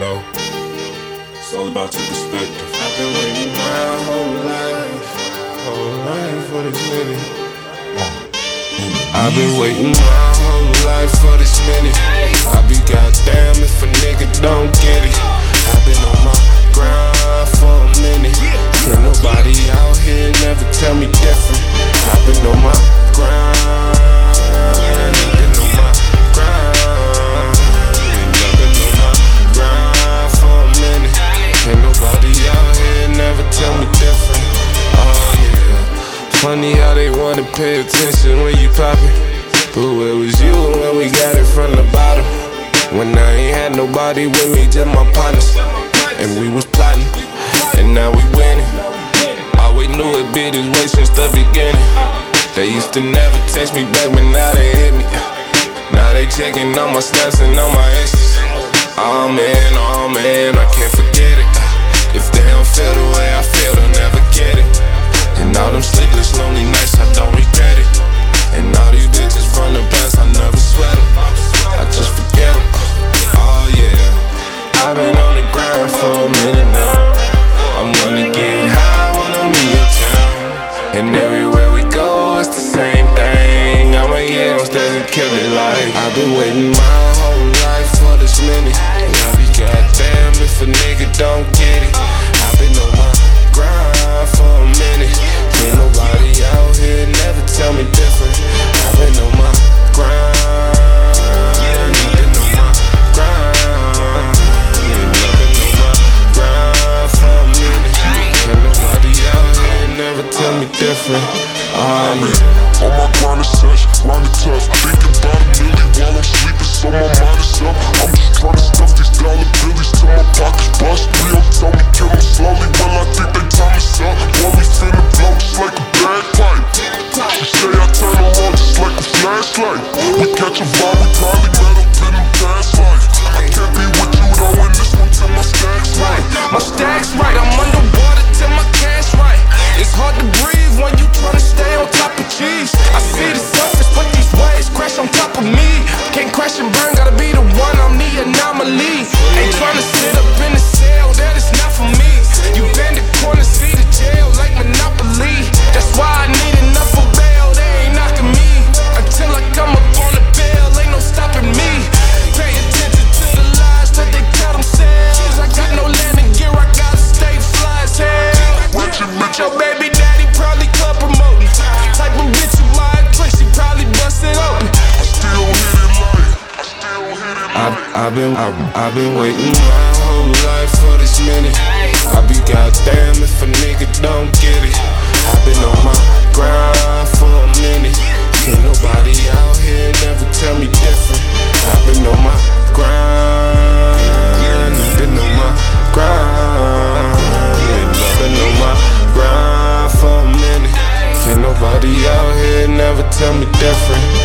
know. It's all about your perspective. I've been waiting my whole life for this minute. I've been waiting my whole life for this minute. I be goddamn if a nigga don't get it. I've been on my grind for a minute. Ain't nobody out here never tell me different. I've been on my grind. Funny how they wanna pay attention when you poppin', but it was you when we got it from the bottom. When I ain't had nobody with me, just my partners, and we was plotting, and now we winning. Always knew it'd be this way since the beginning. They used to never text me back, but now they hit me. Now they checking on my snaps and on my exes. Oh man, I can't forget it. If they don't feel the way I feel, they'll never get it. And all them sleepless, lonely nights, I don't regret it. And all these bitches from the past, I never sweat them. I just forget them. Oh yeah, I've been on the grind for a minute now. I'm gonna get high when I'm in your town. And everywhere we go, it's the same thing. I'ma get upstairs and kill it like I've been waiting my whole life for this minute. And I be goddamn if a nigga don't get it. I've been on my grind for a minute. Ain't nobody out here never tell me different. I've been on my grind. I've been on my grind. I've been on my grind for a minute. Ain't nobody out here never tell me different. I've been on my grind and such, grind and tough. Thinking about a million while I'm sleeping, so my mind is up. I'm just trying to stuff these dollar billies till my pockets bust. We don't tell me kill them slowly when I think they time is up. While we finna blow just like a bagpipe. You say I turn around just like a flashlight. We catch a vibe, we probably met up in a past life. I can't be with you though in this one till my stack's right. My stack's right, I'm underwater till my cash right. It's hard to breathe when you tryna stay on top of cheese. I see the surface, but these waves crash on top of me. Can't crash and burn, gotta be the one, I'm the anomaly. Ain't tryna sit up in the cell, that is not for me. You bend the corner, see the jail like Monopoly. That's why I need enough for bail, they ain't knocking me. Until I come up on the bill, ain't no stopping me. Pay attention to the lies that they tell themselves. I got no land to gear, I gotta stay fly as hell. With your baby daddy probably club promoting. Type of bitch you mind trick, she probably bust it open. I still hit it like, I still hit it like I've been waiting my whole life for this minute. I be goddamn if a nigga don't get it. I've been on my grind for a minute. Ain't nobody out here never tell me different. I've been on my grind. I've been on my grind. I've been on my grind for a minute. Ain't nobody out here never tell me different.